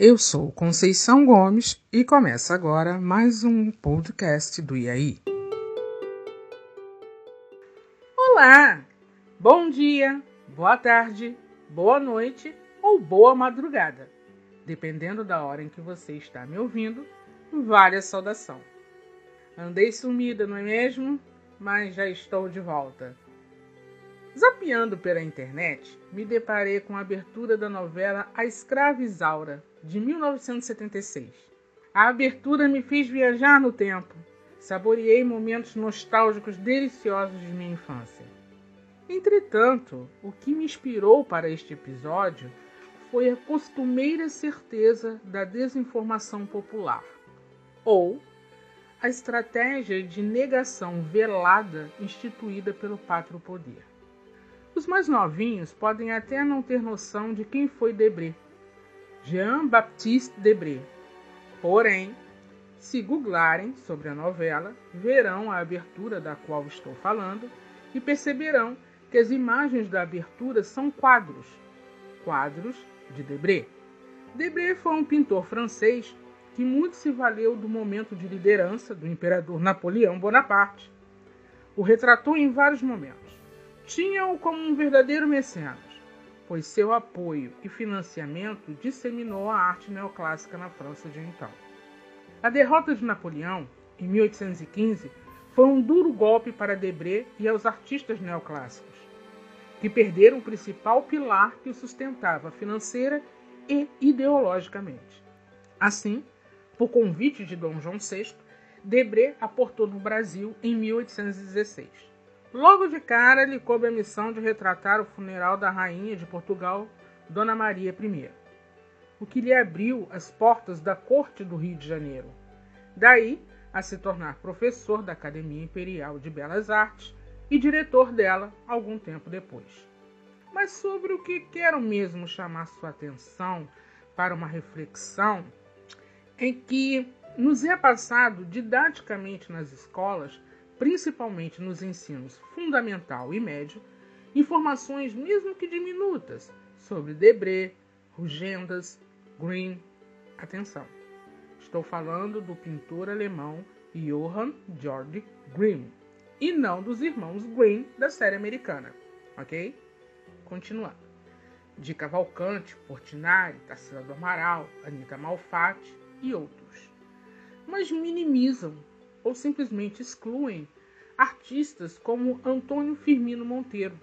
Eu sou Conceição Gomes e começa agora mais um podcast do IAI. Olá! Bom dia, boa tarde, boa noite ou boa madrugada. Dependendo da hora em que você está me ouvindo, vale a saudação. Andei sumida, não é mesmo? Mas já estou de volta. Zapeando pela internet, me deparei com a abertura da novela A Escrava Isaura, de 1976. A abertura me fez viajar no tempo. Saboreei momentos nostálgicos deliciosos de minha infância. Entretanto, o que me inspirou para este episódio foi a costumeira certeza da desinformação popular, ou a estratégia de negação velada instituída pelo pátrio poder. Os mais novinhos podem até não ter noção de quem foi Debret, Jean-Baptiste Debret. Porém, se googlarem sobre a novela, verão a abertura da qual estou falando e perceberão que as imagens da abertura são quadros de Debret. Debret foi um pintor francês que muito se valeu do momento de liderança do imperador Napoleão Bonaparte. O retratou em vários momentos. Tinha-o como um verdadeiro mecenas, pois seu apoio e financiamento disseminou a arte neoclássica na França de então. A derrota de Napoleão, em 1815, foi um duro golpe para Debret e aos artistas neoclássicos, que perderam o principal pilar que o sustentava financeira e ideologicamente. Assim, por convite de Dom João VI, Debret aportou no Brasil em 1816. Logo de cara, lhe coube a missão de retratar o funeral da rainha de Portugal, Dona Maria I, o que lhe abriu as portas da corte do Rio de Janeiro. Daí a se tornar professor da Academia Imperial de Belas Artes e diretor dela algum tempo depois. Mas sobre o que quero mesmo chamar sua atenção para uma reflexão é que nos é passado didaticamente nas escolas, principalmente nos ensinos fundamental e médio, informações mesmo que diminutas sobre Debret, Rugendas, Grimm. Atenção, estou falando do pintor alemão Johann Georg Grimm e não dos irmãos Grimm da série americana, ok? Continuando. De Cavalcanti, Portinari, Tarsila do Amaral, Anitta Malfatti e outros. Mas minimizam ou simplesmente excluem artistas como Antônio Firmino Monteiro.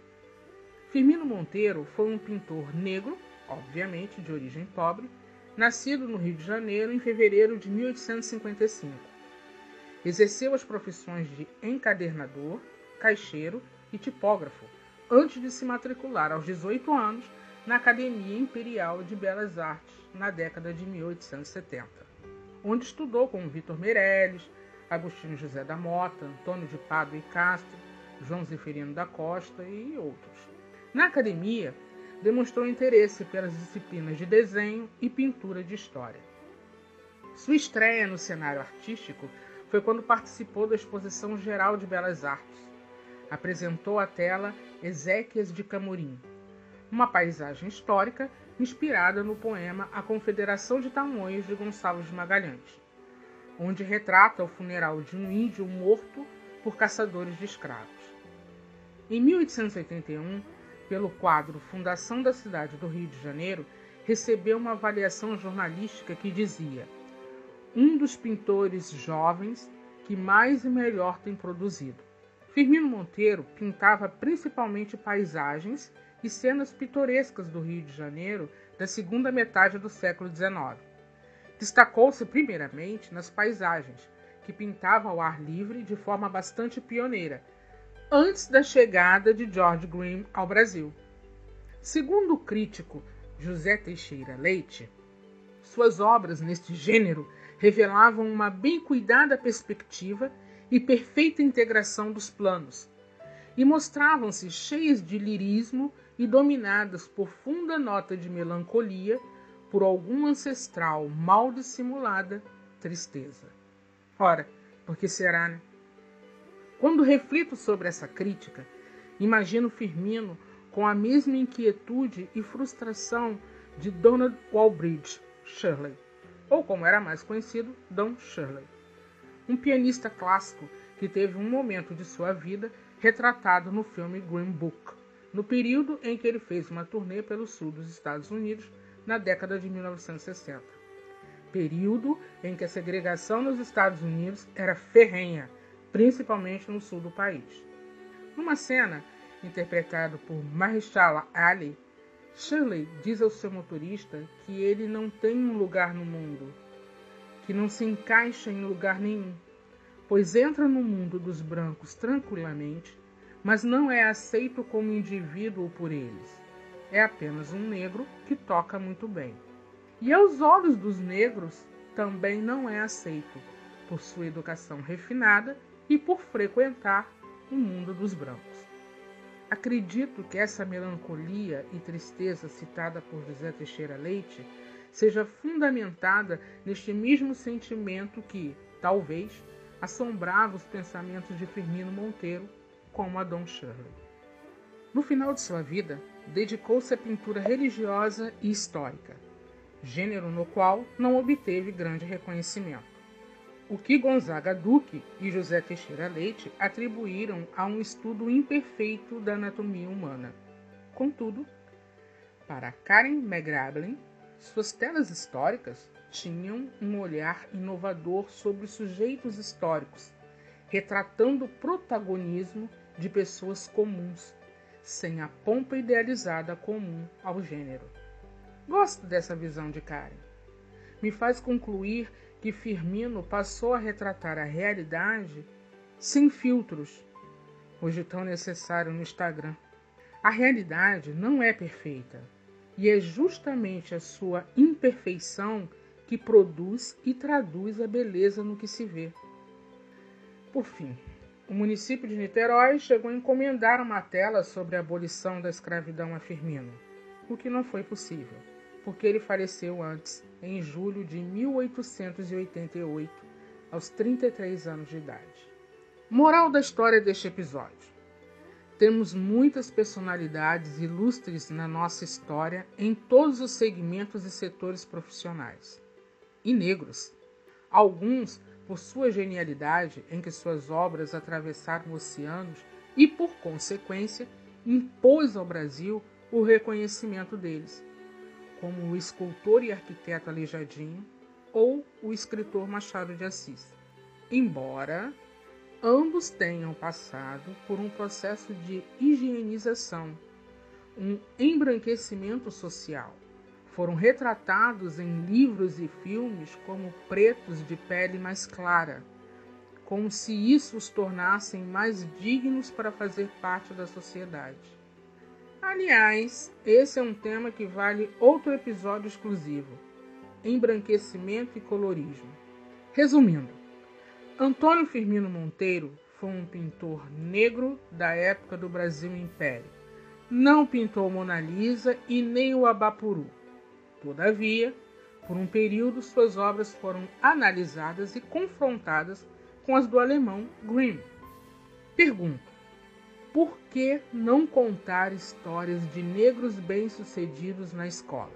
Firmino Monteiro foi um pintor negro, obviamente de origem pobre, nascido no Rio de Janeiro em fevereiro de 1855. Exerceu as profissões de encadernador, caixeiro e tipógrafo, antes de se matricular aos 18 anos na Academia Imperial de Belas Artes, na década de 1870, onde estudou com Vitor Meirelles, Agostinho José da Mota, Antônio de Pado e Castro, João Zeferino da Costa e outros. Na academia, demonstrou interesse pelas disciplinas de desenho e pintura de história. Sua estreia no cenário artístico foi quando participou da Exposição Geral de Belas Artes. Apresentou à tela Ezequias de Camorim, uma paisagem histórica inspirada no poema A Confederação de Tamões, de Gonçalo de Magalhães, onde retrata o funeral de um índio morto por caçadores de escravos. Em 1881, pelo quadro Fundação da Cidade do Rio de Janeiro, recebeu uma avaliação jornalística que dizia: um dos pintores jovens que mais e melhor tem produzido. Firmino Monteiro pintava principalmente paisagens e cenas pitorescas do Rio de Janeiro da segunda metade do século XIX. Destacou-se primeiramente nas paisagens, que pintava ao ar livre de forma bastante pioneira, antes da chegada de George Grimm ao Brasil. Segundo o crítico José Teixeira Leite, suas obras neste gênero revelavam uma bem cuidada perspectiva e perfeita integração dos planos, e mostravam-se cheias de lirismo e dominadas por funda nota de melancolia, por algum ancestral mal dissimulada tristeza. Ora, por que será, né? Quando reflito sobre essa crítica, imagino Firmino com a mesma inquietude e frustração de Donald Walbridge Shirley, ou como era mais conhecido, Dom Shirley. Um pianista clássico que teve um momento de sua vida retratado no filme Green Book, no período em que ele fez uma turnê pelo sul dos Estados Unidos na década de 1960. Período em que a segregação nos Estados Unidos era ferrenha, principalmente no sul do país. Numa cena, interpretada por Mahershala Ali, Shirley diz ao seu motorista que ele não tem um lugar no mundo, que não se encaixa em lugar nenhum, pois entra no mundo dos brancos tranquilamente, mas não é aceito como indivíduo por eles. É apenas um negro que toca muito bem. E aos olhos dos negros também não é aceito, por sua educação refinada e por frequentar o mundo dos brancos. Acredito que essa melancolia e tristeza citada por José Teixeira Leite seja fundamentada neste mesmo sentimento que, talvez, assombrava os pensamentos de Firmino Monteiro, como a Dom Shirley. No final de sua vida, dedicou-se à pintura religiosa e histórica, gênero no qual não obteve grande reconhecimento, o que Gonzaga Duque e José Teixeira Leite atribuíram a um estudo imperfeito da anatomia humana. Contudo, para Karen Magrablin, suas telas históricas tinham um olhar inovador sobre os sujeitos históricos, retratando o protagonismo de pessoas comuns, sem a pompa idealizada comum ao gênero. Gosto dessa visão de Karen. Me faz concluir que Firmino passou a retratar a realidade sem filtros, hoje tão necessário no Instagram. A realidade não é perfeita, e é justamente a sua imperfeição que produz e traduz a beleza no que se vê. Por fim, o município de Niterói chegou a encomendar uma tela sobre a abolição da escravidão a Firmino, o que não foi possível, porque ele faleceu antes, em julho de 1888, aos 33 anos de idade. Moral da história deste episódio: temos muitas personalidades ilustres na nossa história em todos os segmentos e setores profissionais, e negros, alguns por sua genialidade em que suas obras atravessaram oceanos e, por consequência, impôs ao Brasil o reconhecimento deles, como o escultor e arquiteto Aleijadinho ou o escritor Machado de Assis, embora ambos tenham passado por um processo de higienização, um embranquecimento social. Foram retratados em livros e filmes como pretos de pele mais clara, como se isso os tornassem mais dignos para fazer parte da sociedade. Aliás, esse é um tema que vale outro episódio exclusivo: embranquecimento e colorismo. Resumindo, Antônio Firmino Monteiro foi um pintor negro da época do Brasil Império. Não pintou Mona Lisa e nem o Abapuru. Todavia, por um período, suas obras foram analisadas e confrontadas com as do alemão Grimm. Pergunto: por que não contar histórias de negros bem-sucedidos na escola?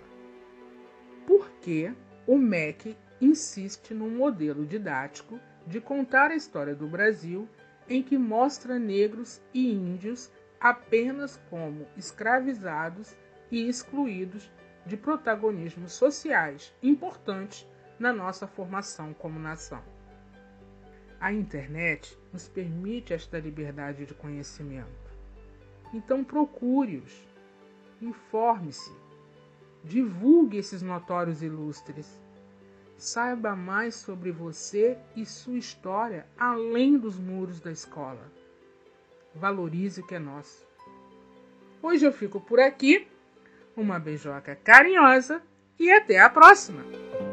Por que o MEC insiste num modelo didático de contar a história do Brasil em que mostra negros e índios apenas como escravizados e excluídos de protagonismos sociais importantes na nossa formação como nação? A internet nos permite esta liberdade de conhecimento. Então procure-os, informe-se, divulgue esses notórios ilustres, saiba mais sobre você e sua história além dos muros da escola. Valorize o que é nosso. Hoje eu fico por aqui, uma beijoca carinhosa e até a próxima!